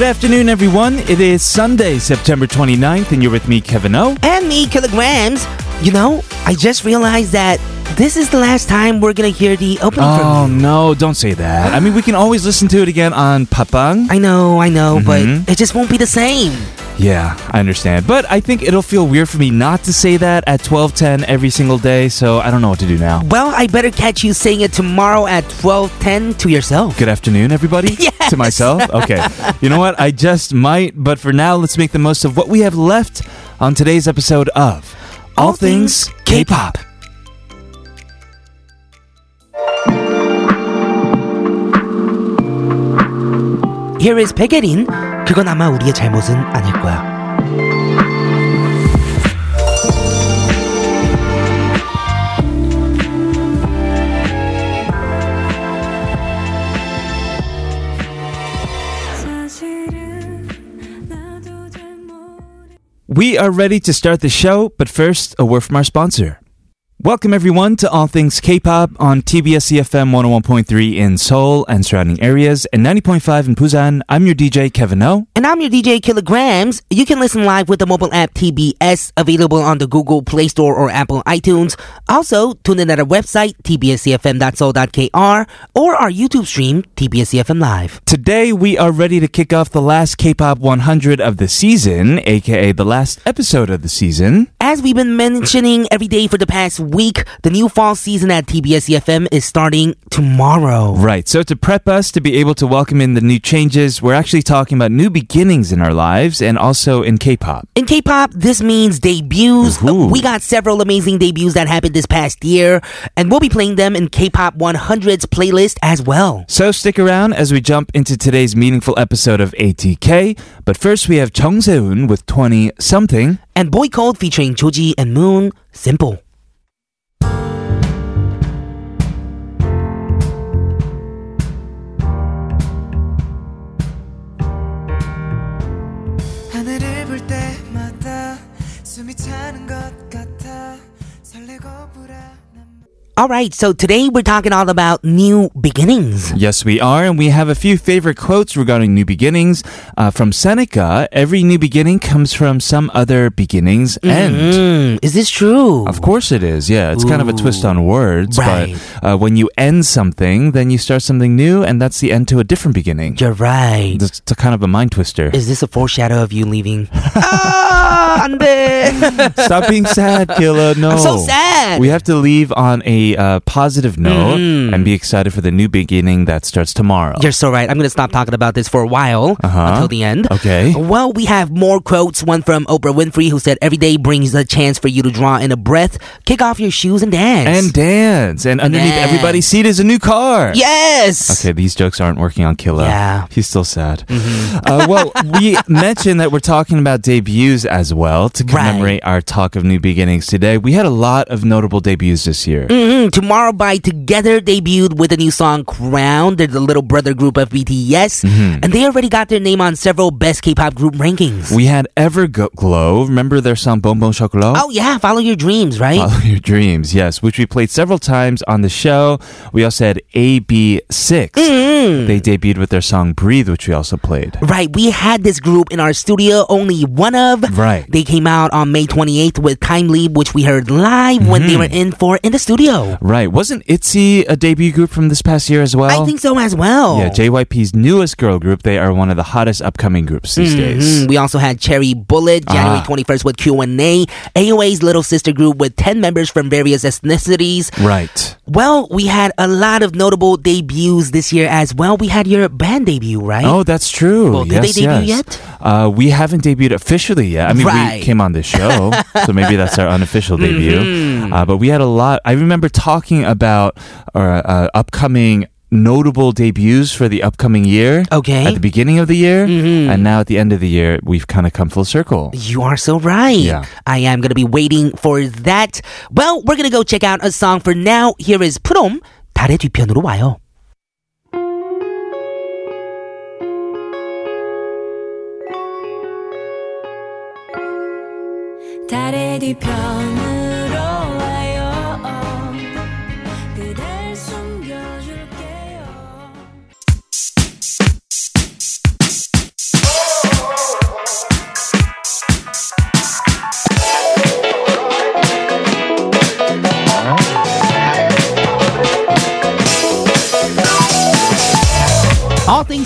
Good afternoon, everyone. It is Sunday, September 29th, and you're with me, Kevin O. And me, Kilograms. You know, I just realized that this is the last time we're going to hear the opening from you. Oh, no, don't say that. I mean, we can always listen to it again on Papang. I know, but it just won't be the same. Yeah, I understand. But I think it'll feel weird for me not to say that at 12:10 every single day, so I don't know what to do now. Well, I better catch you saying it tomorrow at 12:10 to yourself. Good afternoon, everybody. Yes. To myself? Okay. You know what? I just might, but for now, let's make the most of what we have left on today's episode of All Things K-Pop. Here is Peggy Lin. 그건 아마 우리의 잘못은 아닐 거야. We are ready to start the show, but first, a word from our sponsor. Welcome everyone to All Things K-Pop on TBS eFM 101.3 in Seoul and surrounding areas and 90.5 in Busan. I'm your DJ Kevin O. And I'm your DJ Kilograms. You can listen live with the mobile app TBS, available on the Google Play Store or Apple iTunes. Also, tune in at our website tbscfm.seoul.kr or our YouTube stream TBSCFM Live. Today we are ready to kick off the last K-Pop 100 of the season, aka the last episode of the season. As we've been mentioning every day for the past week, the new fall season at TBS eFM is starting tomorrow. Right, so to prep us to be able to welcome in the new changes, we're actually talking about new beginnings in our lives and also in K-pop. In K-pop, this means debuts. Woohoo. We got several amazing debuts that happened this past year, and we'll be playing them in K-pop 100's playlist as well. So stick around as we jump into today's meaningful episode of ATK, but first we have Jung Se-un with 20-something and Boy Code featuring Joji and Moon, Simple. Alright, so today we're talking all about new beginnings. Yes, we are, and we have a few favorite quotes regarding new beginnings. From Seneca, every new beginning comes from some other beginning's end. Is this true? Of course it is, yeah. It's kind of a twist on words, right. But when you end something, then you start something new, and that's the end to a different beginning. You're right. It's a kind of a mind twister. Is this a foreshadow of you leaving? 안 돼. Stop being sad, Killa. No. I'm so sad. We have to leave on a positive note and be excited for the new beginning that starts tomorrow. You're so right. I'm going to stop talking about this for a while until the end. Okay. Well, we have more quotes. One from Oprah Winfrey, who said, "Every day brings a chance for you to draw in a breath, kick off your shoes, and dance." And underneath everybody's seat is a new car. Yes. Okay, these jokes aren't working on Killa. Yeah. He's still sad. Mm-hmm. Well, we mentioned that we're talking about debuts as well. To commemorate our talk of new beginnings today, we had a lot of notable debuts this year. Tomorrow By Together debuted with a new song, Crown. They're the little brother group of BTS, and they already got their name on several best K-pop group rankings. We had Everglow. Remember their song, Bon Bon Chocolat? Oh, yeah. Follow Your Dreams, right? Follow Your Dreams, yes, which we played several times on the show. We also had AB6. They debuted with their song, Breathe, which we also played. Right. We had this group in our studio, only one of. Right. They came out on May 28th with Time Leap, which we heard live when they were in the studio. Right. Wasn't ITZY a debut group from this past year as well? I think so as well. Yeah, JYP's newest girl group. They are one of the hottest upcoming groups these days. We also had Cherry Bullet, January 21st with Q&A, AOA's little sister group with 10 members from various ethnicities. Right. Well, we had a lot of notable debuts this year as well. We had your band debut, right? Oh, that's true. Well, did they debut yet? We haven't debuted officially yet. I mean, we came on this show, so maybe that's our unofficial debut. But we had a lot. I remember talking about our upcoming notable debuts for the upcoming year at the beginning of the year, and now at the end of the year, we've kind of come full circle. You are so right. Yeah. I am going to be waiting for that. Well, we're going to go check out a song for now. Here is 프롬, 달의 뒤편으로 와요. 달의 뒤편으로 와요. 그댈 숨겨줄게요.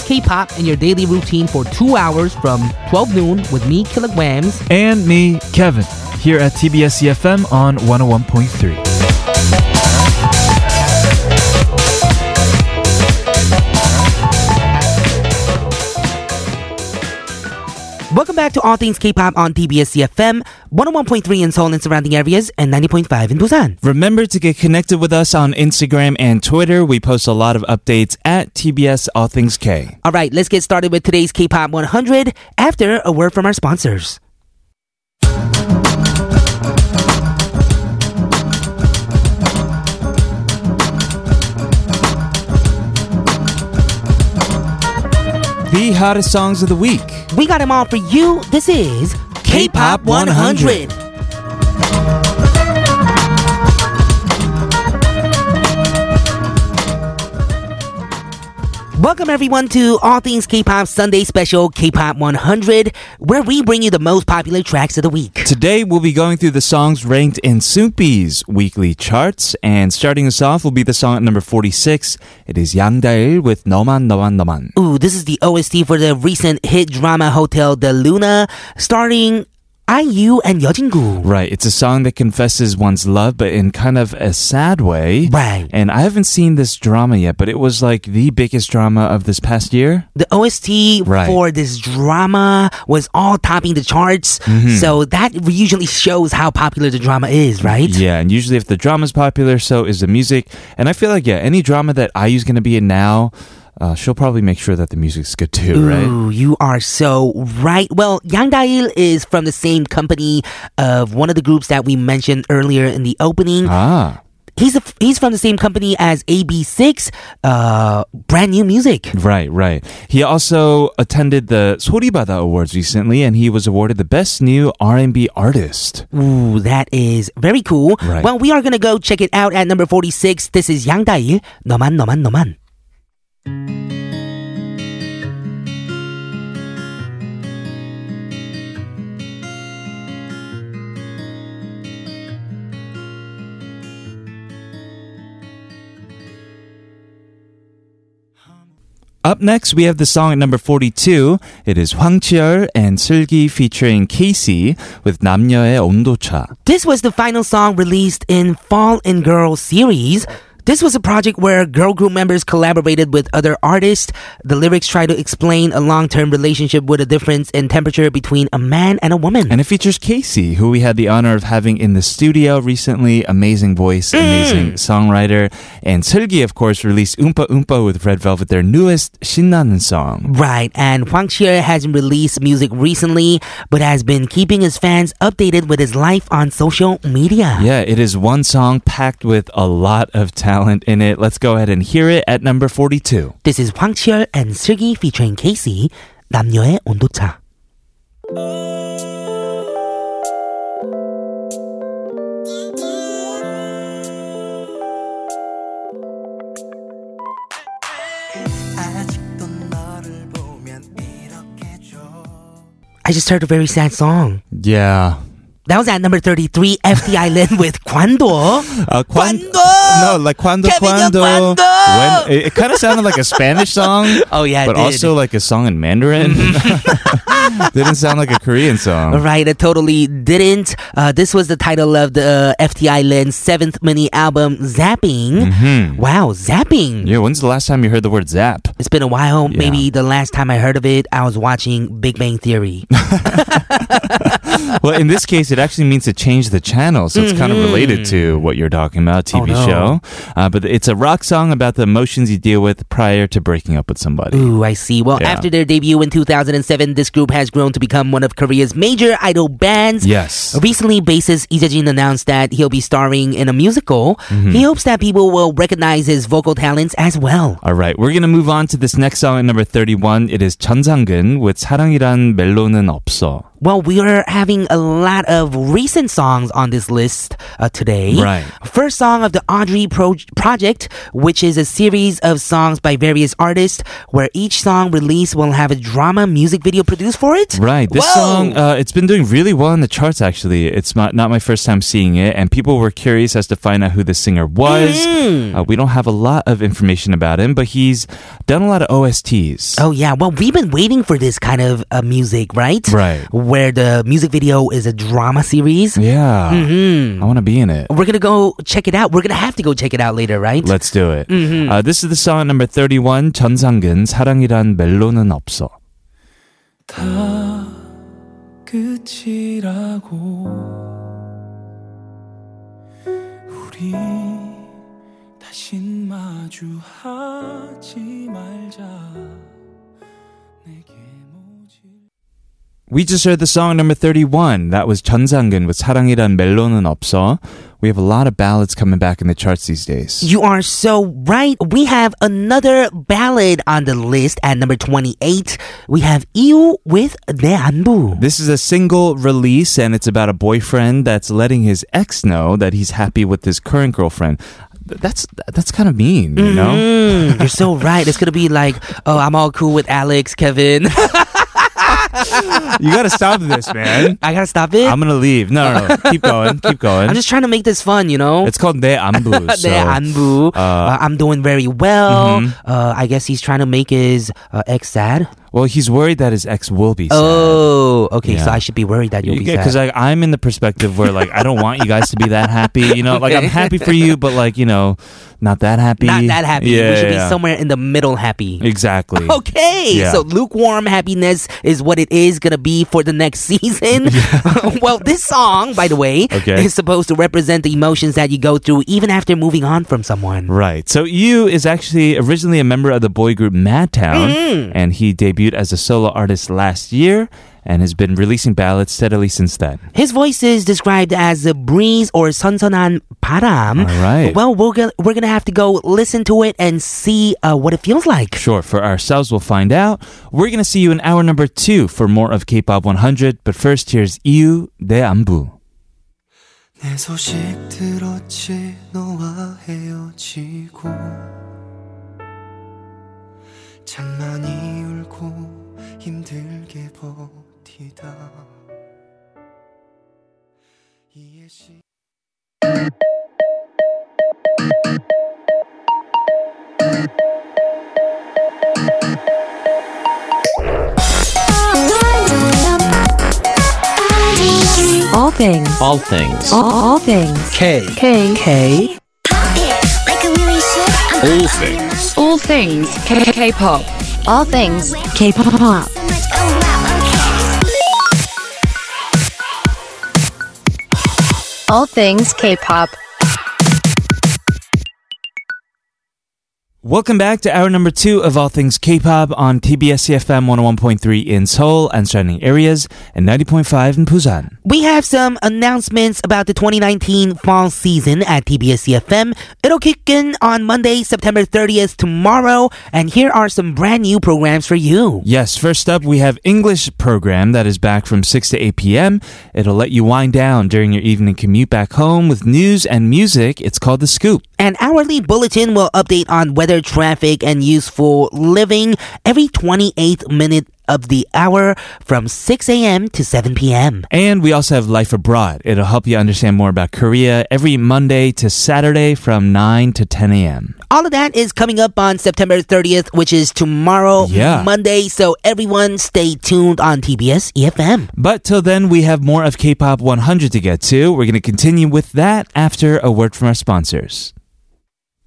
K-pop in your daily routine for 2 hours from 12 noon with me, Kilograms. And me, Kevin, here at TBS eFM on 101.3. Welcome back to All Things K-Pop on TBSCFM, 101.3 in Seoul and surrounding areas, and 90.5 in Busan. Remember to get connected with us on Instagram and Twitter. We post a lot of updates at TBS All Things K. All right, let's get started with today's K-Pop 100 after a word from our sponsors. The hottest songs of the week. We got them all for you. This is K-Pop 100. Welcome everyone to All Things K-Pop Sunday Special K-Pop 100, where we bring you the most popular tracks of the week. Today we'll be going through the songs ranked in Soompi's weekly charts, and starting us off will be the song at number 46. It is Yang Da-il with 너만 너만 너만. Ooh, this is the OST for the recent hit drama Hotel del Luna, starring IU and 여진구. Right, it's a song that confesses one's love, but in kind of a sad way. Right. And I haven't seen this drama yet, but it was like the biggest drama of this past year. The OST for this drama was all topping the charts. Mm-hmm. So that usually shows how popular the drama is, right? Yeah, and usually if the drama's popular, so is the music. And I feel like, yeah, any drama that IU's going to be in now, she'll probably make sure that the music's good too, right? Ooh, you are so right. Well, Yang Da-il is from the same company of one of the groups that we mentioned earlier in the opening. Ah. He's from the same company as AB6, brand new music. Right, right. He also attended the Soribada Awards recently, and he was awarded the best new R&B artist. Ooh, that is very cool. Right. Well, we are going to go check it out at number 46. This is Yang Da-il, 너만 너만 너만. Up next, we have the song at number 42. It is 황치열 and 슬기 featuring Casey with 남녀의 온도차. This was the final song released in Fall in Girl series. This was a project where girl group members collaborated with other artists. The lyrics try to explain a long-term relationship with a difference in temperature between a man and a woman. And it features Casey, who we had the honor of having in the studio recently. Amazing voice, amazing songwriter. And Seulgi, of course, released Oompa Oompa with Red Velvet, their newest 신나는 song. Right, and 황치열 hasn't released music recently, but has been keeping his fans updated with his life on social media. Yeah, it is one song packed with a lot of talent in it. Let's go ahead and hear it at number 42. This is 황치열 and 슬기 featuring Casey, 남녀의 온도차. I just heard a very sad song. Yeah. That was at number 33, FT Island with Cuando. No, like Cuando, Cuando. It kind of sounded like a Spanish song. Oh, yeah, but it did. Also like a song in Mandarin. Didn't sound like a Korean song. Right, it totally didn't. This was the title of the FT Island's 7th mini album, Zapping. Mm-hmm. Wow, Zapping. Yeah, when's the last time you heard the word zap? It's been a while. Yeah. Maybe the last time I heard of it, I was watching Big Bang Theory. Well, in this case, it actually means to change the channel, so it's kind of related to what you're talking about, TV show. But it's a rock song about the emotions you deal with prior to breaking up with somebody. Ooh, I see. Well, after their debut in 2007, this group has grown to become one of Korea's major idol bands. Yes. Recently, bassist Lee Jae-jin announced that he'll be starring in a musical. Mm-hmm. He hopes that people will recognize his vocal talents as well. All right, we're going to move on to this next song at number 31. It is Jeon Sang-geun with 사랑이란 멜로는 없어. Well, we are having a lot of recent songs on this list today. Right. First song of the Audrey Project, which is a series of songs by various artists where each song released will have a drama music video produced for it. Right. This song, it's been doing really well in the charts, actually. It's not my first time seeing it, and people were curious as to find out who the singer was. Mm. We don't have a lot of information about him, but he's done a lot of OSTs. Oh, yeah. Well, we've been waiting for this kind of music, right? Right. Where the music video is a drama series. Yeah. Mm-hmm. I want to be in it. We're going to go check it out. We're going to have to go check it out later, right? Let's do it. Mm-hmm. This is the song at number 31, 전상근, 사랑이란 멜로는 없어. 다 끝이라고 우리 다신 마주하지 말자 내게 We just heard the song number 31. That was 전상근 with 사랑이란 멜로는 없어. We have a lot of ballads coming back in the charts these days. You are so right. We have another ballad on the list at number 28. We have IU with 내 안부. This is a single release, and it's about a boyfriend that's letting his ex know that he's happy with his current girlfriend. That's kind of mean, you know? Mm, you're so right. It's going to be like, oh, I'm all cool with Alex, Kevin. You gotta stop this, man. I gotta stop it? I'm gonna leave. No. Keep going. I'm just trying to make this fun, you know? It's called 내 안부. 내 안부. I'm doing very well. Mm-hmm. I guess he's trying to make his ex sad. Well, he's worried that his ex will be sad. Oh, okay. Yeah. So I should be worried that you'll be sad. Because I'm in the perspective where I don't want you guys to be that happy. You know, I'm happy for you, but not that happy. Not that happy. Yeah, we should be somewhere in the middle happy. Exactly. Okay. Yeah. So lukewarm happiness is what it is going to be for the next season. Yeah. Well, this song, by the way, is supposed to represent the emotions that you go through even after moving on from someone. Right. So IU is actually originally a member of the boy group Madtown, and he debuted as a solo artist last year. And has been releasing ballads steadily since then. His voice is described as a breeze or 선선한 바람. All right. Well, we're gonna have to go listen to it and see what it feels like. Sure, for ourselves, we'll find out. We're gonna see you in hour number 2 for more of K-pop 100. But first, here's IU, 내 안부. 내 소식 들었지 너와 헤어지고 참 많이 울고 힘들게 보. All things K. All things K-pop. All things K-pop. All Things K-Pop. Welcome back to hour number 2 of All Things K-Pop on TBSCFM 101.3 in Seoul and surrounding areas and 90.5 in Busan. We have some announcements about the 2019 fall season at TBSCFM. It'll kick in on Monday, September 30th, tomorrow. And here are some brand new programs for you. Yes, first up, we have English program that is back from 6 to 8 p.m. It'll let you wind down during your evening commute back home with news and music. It's called The Scoop. An hourly bulletin will update on weather, traffic, and useful living every 28th minute of the hour from 6 a.m. to 7 p.m. And we also have Life Abroad. It'll help you understand more about Korea every Monday to Saturday from 9 to 10 a.m. All of that is coming up on September 30th, which is tomorrow, Monday. So everyone stay tuned on TBS eFM. But till then, we have more of K-Pop 100 to get to. We're going to continue with that after a word from our sponsors.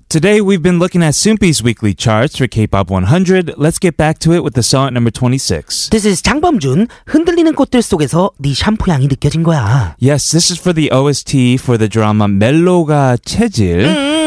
Today, we've been looking at Soompi's weekly charts for K-Pop 100. Let's get back to it with the song at number 26. This is Jang Bum-jun, 흔들리는 꽃들 속에서 네 샴푸 향이 느껴진 거야. Yes, this is for the OST for the drama 멜로가 체질.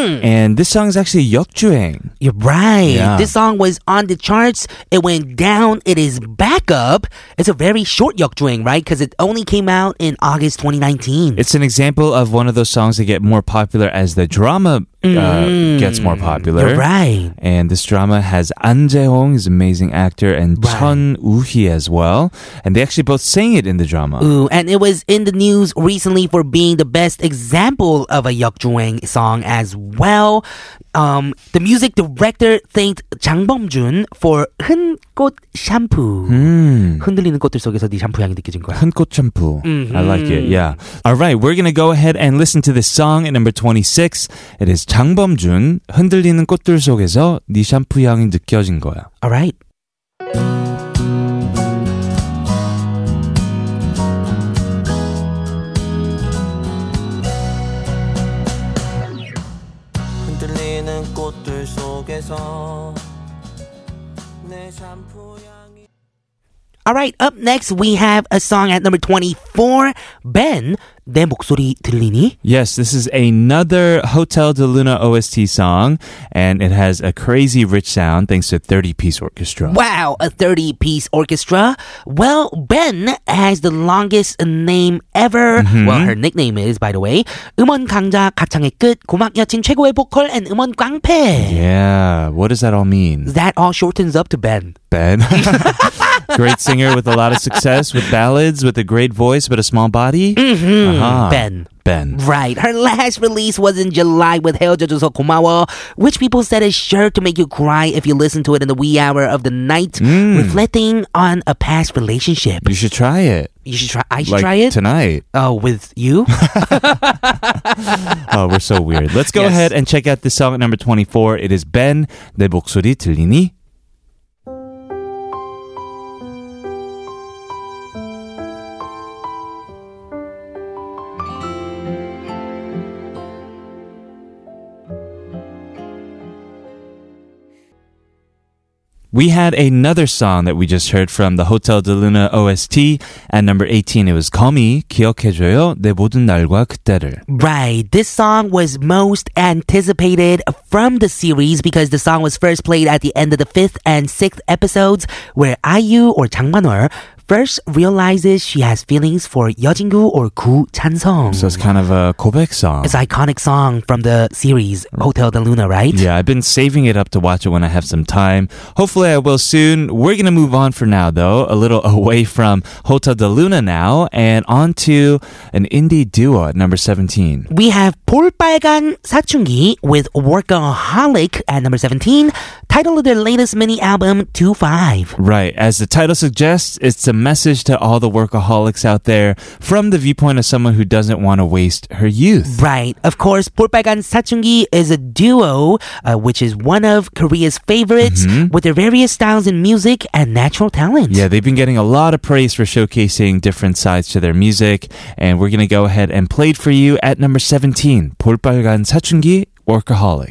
And this song is actually 역주행. You're right. Yeah. This song was on the charts. It went down. It is back up. It's a very short 역주행, right? Because it only came out in August 2019. It's an example of one of those songs that get more popular as the drama gets more popular. You're right. And this drama has An Jae-hong, his amazing actor, and Chun Woo-hee as well. And they actually both sang it in the drama. Ooh, and it was in the news recently for being the best example of a 역주행 song as well. The music director thanked Jang Bum-jun for 흔 꽃 샴푸. 흔들리는 꽃들 속에서 네 샴푸 향이 느껴진 거야. 흔 꽃 샴푸. I like it. Yeah. All right, we're going to go ahead and listen to this song at number 26. It is Jang Bum-jun, 흔들리는 꽃들 속에서 네 샴푸 향이 느껴진 거야. All right. All right, up next we have a song at number 24, Ben, 내 목소리 들리니? Yes, this is another Hotel del Luna OST song, and it has a crazy rich sound thanks to a 30-piece orchestra. Wow, a 30-piece orchestra? Well, Ben has the longest name ever. Mm-hmm. Well, her nickname is, by the way, 음원 강자 가창의 끝, 고막 여친 최고의 보컬, and 음원 꽝패. Yeah, what does that all mean? That all shortens up to Ben. Ben? Great singer with a lot of success, with ballads, with a great voice, but a small body. Mm-hmm. Uh-huh. Ben. Right. Her last release was in July with 헤어져줘서 고마워, which people said is sure to make you cry if you listen to it in the wee hour of the night, reflecting on a past relationship. You should try it. You should try. I should try it tonight. Oh, with you? Oh, we're so weird. Let's go ahead and check out this song at number 24. It is Ben, 내 목소리 들리니? We had another song that we just heard from the Hotel del Luna OST. At number 18, it was Call Me, 기억해줘요, 내 모든 날과 그때를. Right. This song was most anticipated from the series because the song was first played at the end of the 5th and 6th episodes where IU or Jang Bum-jun first realizes she has feelings for 여진구 or 구 찬성. So it's kind of a 고백 song. It's an iconic song from the series Hotel del Luna, right? Yeah, I've been saving it up to watch it when I have some time. Hopefully I will soon. We're going to move on for now, though, a little away from Hotel del Luna now and on to an indie duo at number 17. We have 볼빨간 사춘기 with Workaholic at number 17, title of their latest mini-album, 2-5. Right. As the title suggests, it's a message to all the workaholics out there from the viewpoint of someone who doesn't want to waste her youth. Right. Of course, 볼빨간 사춘기 is a duo, which is one of Korea's favorites, with their various styles in music and natural talent. Yeah, they've been getting a lot of praise for showcasing different sides to their music, and we're going to go ahead and play it for you at number 17, 볼빨간 사춘기, Workaholic.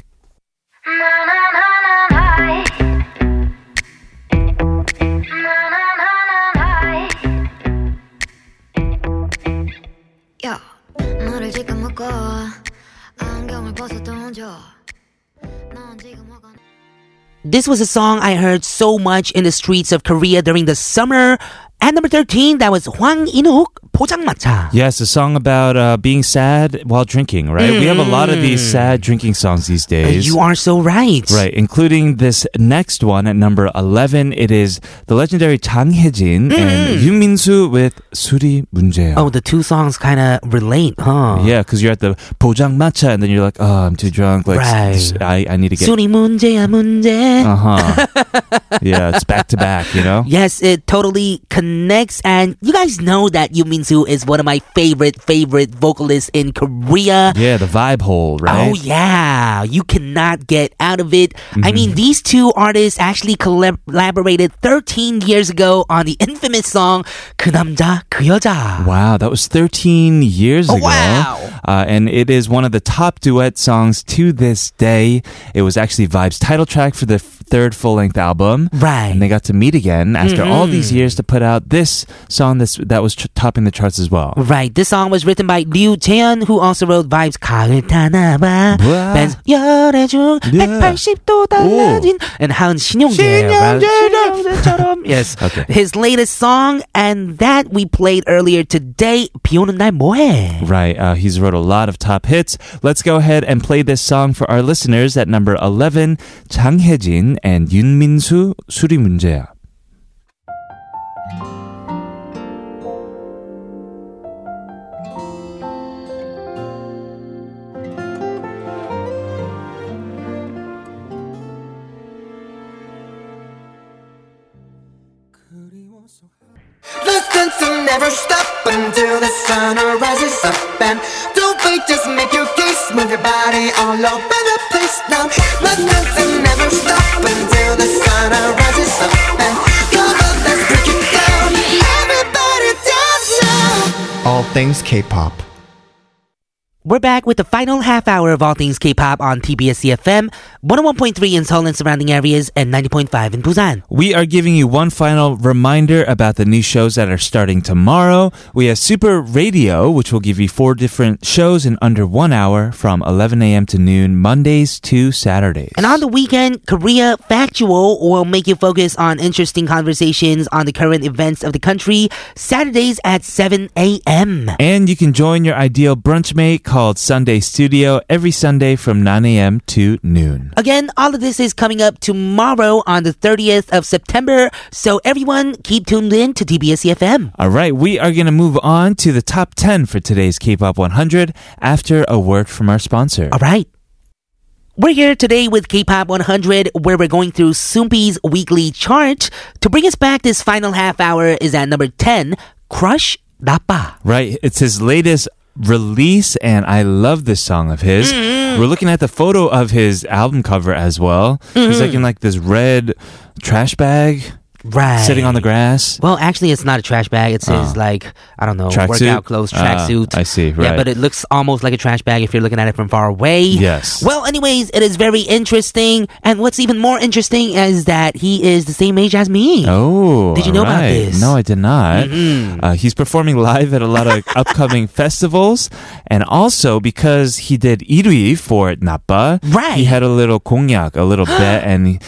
This was a song I heard so much in the streets of Korea during the summer. At number 13, that was Hwang In-hook, 포장마차. Yes, a song about being sad while drinking, right? We have a lot of these sad drinking songs these days. You are so right. Right, including this next one at number 11. It is the legendary 장혜진 and 유민수 with 술이 문제야. Oh, the two songs kind of relate, huh? Yeah, because you're at the 포장마차 and then you're like, oh, I'm too drunk. Like, right. I need to get... 술이 문제야, 문제. Uh-huh. Yeah, it's back to back, you know? Yes, it totally connects, and you guys know that Yoon Min-soo is one of my favorite vocalists in Korea. Yeah, the vibe hole, right? Oh yeah, you cannot get out of it. I mean, these two artists actually collaborated 13 years ago on the infamous song 그 남자 그 여자. Wow, that was 13 years ago. Wow. And it is one of the top duet songs to this day. It was actually Vibe's title track for the third full-length album. Right. And they got to meet again after all these years to put out this song that was topping the charts as well. Right. This song was written by Liu Jaehyun, who also wrote Vibe's 가을 타나봐, Ben's 열애 중 180도 달라진, and 하은 신용재처럼. Yes. Okay. His latest song, and that we played earlier today, 비 오는 날 뭐해. Right. He's wrote a lot of top hits. Let's go ahead and play this song for our listeners at number 11, 장혜진 and 윤민수, 술이 문제야. Never stop until the sun rises up, and don't wait, just make your case, move your body all over the place now. Let nothing never stop until the sun rises up, and come on, let's break it down. Everybody dance now. All Things K-Pop. We're back with the final half hour of All Things K-Pop on TBSCFM, 101.3 in Seoul and surrounding areas, and 90.5 in Busan. We are giving you one final reminder about the new shows that are starting tomorrow. We have Super Radio, which will give you four different shows in under 1 hour from 11 a.m. to noon, Mondays to Saturdays. And on the weekend, Korea Factual will make you focus on interesting conversations on the current events of the country, Saturdays at 7 a.m. And you can join your ideal brunch mate called Sunday Studio every Sunday from 9 a.m. to noon. Again, all of this is coming up tomorrow on the 30th of September. So everyone, keep tuned in to TBS eFM. All right, we are going to move on to the top 10 for today's K-Pop 100 after a word from our sponsor. All right. We're here today with K-Pop 100, where we're going through Sunmi's weekly chart. To bring us back this final half hour is at number 10, Crush, 나빠. Right, it's his latest release, and I love this song of his. We're looking at the photo of his album cover as well. He's like in like this red trash bag. Right. Sitting on the grass. Well, actually, it's not a trash bag. It's his, like, I don't know, workout clothes, tracksuit. I see, right. Yeah, but it looks almost like a trash bag if you're looking at it from far away. Yes. Well, anyways, it is very interesting. And what's even more interesting is that he is the same age as me. Oh. Did you know about this? No, I did not. He's performing live at a lot of upcoming festivals. And also, because he did 1위 for Napa, right, he had a little 공약, a little bet, and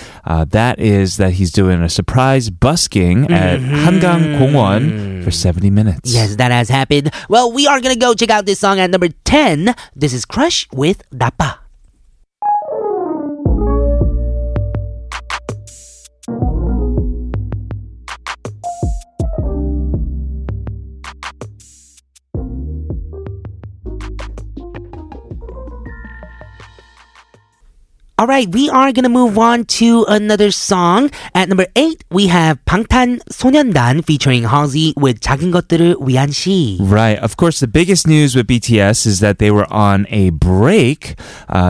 that is that he's doing a surprise busking at Hangang Gongwon for 70 minutes. Yes, that has happened. Well, we are going to go check out this song at number 10. This is Crush with 나빠. All right, we are going to move on to another song. At number 8, we have 방탄소년단 featuring Halsey with 작은 것들을 위한 시. Right. Of course, the biggest news with BTS is that they were on a break.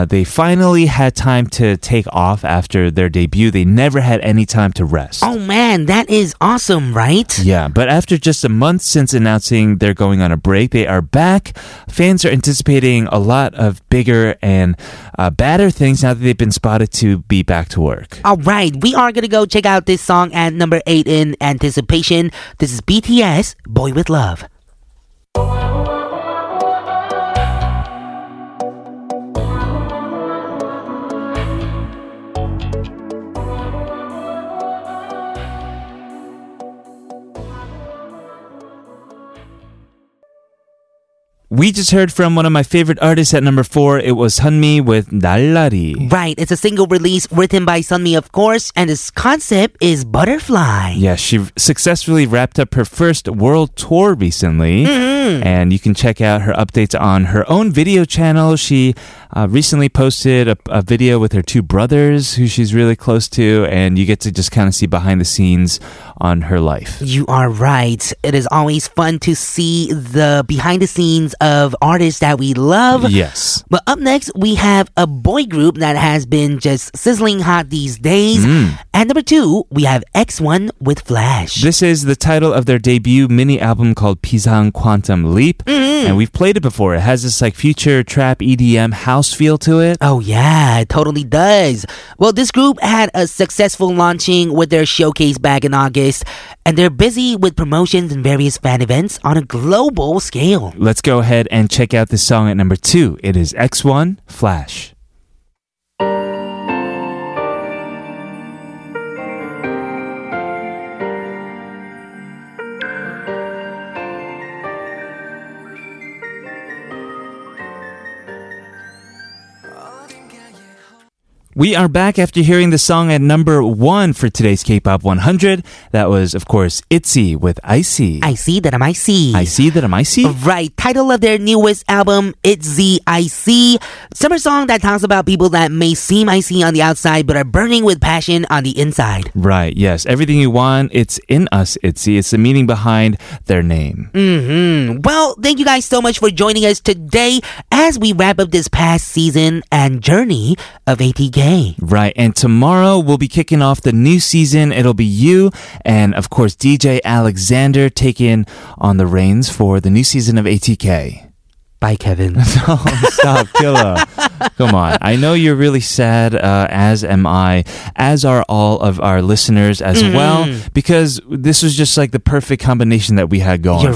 They finally had time to take off after their debut. They never had any time to rest. Oh, man, that is awesome, right? Yeah, but after just a month since announcing they're going on a break, they are back. Fans are anticipating a lot of bigger and badder things now that they've been spotted to be back to work. All right, we are going to go check out this song at number 8 in anticipation. This is BTS, Boy With Love. We just heard from one of my favorite artists at number 4. It was Sunmi with 날라리. Right. It's a single release written by Sunmi, of course, and its concept is butterfly. Yeah, she successfully wrapped up her first world tour recently, and you can check out her updates on her own video channel. She recently posted a video with her two brothers, who she's really close to, and you get to just kind of see behind the scenes on her life. You are right. It is always fun to see the behind the scenes of artists that we love. Yes. But up next, we have a boy group that has been just sizzling hot these days. At number 2, we have X1 with Flash. This is the title of their debut mini album called Pisang Quantum Leap. And we've played it before. It has this like future trap EDM house house feel to it? Oh yeah, it totally does. Well, this group had a successful launching with their showcase back in August, and they're busy with promotions and various fan events on a global scale. Let's go ahead and check out this song at number 2. It is X1, Flash. We are back after hearing the song at number 1 for today's K-Pop 100. That was, of course, ITZY with Icy. I see that I'm icy. I see that I'm icy. Right. Title of their newest album, ITZY, Icy. Summer song that talks about people that may seem icy on the outside but are burning with passion on the inside. Right. Yes. Everything you want, it's in us, ITZY. It's the meaning behind their name. Mm-hmm. Well, thank you guys so much for joining us today as we wrap up this past season and journey of ATK. Right, and tomorrow we'll be kicking off the new season. It'll be you and, of course, DJ Alexander taking on the reins for the new season of ATK. Bye, Kevin. No, stop, Killa. Come on. I know you're really sad, as am I, as are all of our listeners as well, because this was just like the perfect combination that we had going a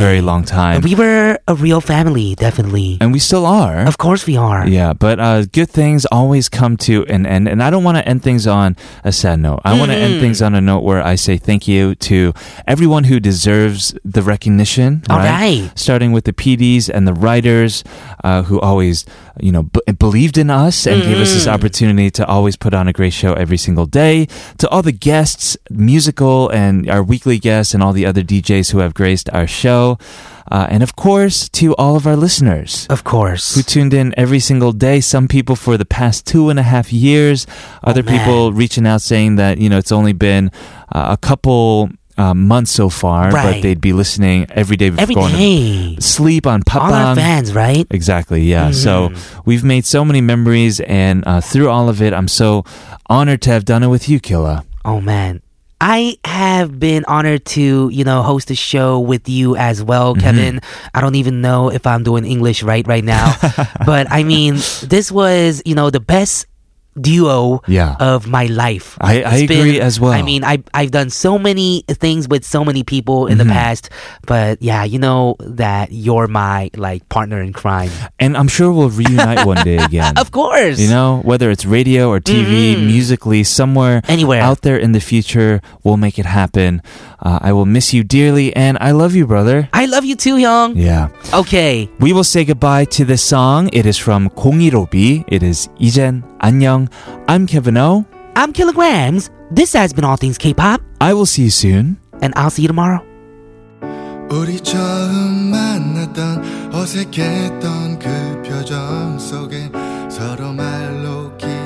very long time. We were a real family, definitely. And we still are. Of course we are. Yeah, but good things always come to an end, and I don't want to end things on a sad note. I want to end things on a note where I say thank you to everyone who deserves the recognition. All right. Starting with the PDs and the writers who always, you know, believed in us and gave us this opportunity to always put on a great show every single day. To all the guests, musical and our weekly guests and all the other DJs who have graced our show. And of course, to all of our listeners. Of course. Who tuned in every single day. Some people for the past 2.5 years. Other people reaching out saying that, you know, it's only been a couple months so far, but they'd be listening every day before going to sleep on Papang. All our fans, right? Exactly, yeah. So we've made so many memories, and through all of it, I'm so honored to have done it with you, Killa. Oh, man. I have been honored to, you know, host a show with you as well, Kevin. I don't even know if I'm doing English right now. But, I mean, this was, you know, the best duo of my life. I agree as well. I mean, I've done so many things with so many people in the past, but yeah, you know that you're my like partner in crime. And I'm sure we'll reunite one day again. Of course. You know, whether it's radio or TV, musically, somewhere, anywhere out there in the future, we'll make it happen. I will miss you dearly, and I love you, brother. I love you too, Young. Yeah. Okay. We will say goodbye to this song. It is from 015B. It is 이젠 안녕. I'm Kevin O. I'm Kilograms. This has been All Things K-Pop. I will see you soon. And I'll see you tomorrow. 우리 처음 만났던 어색했던 그 표정 속에 서로 말로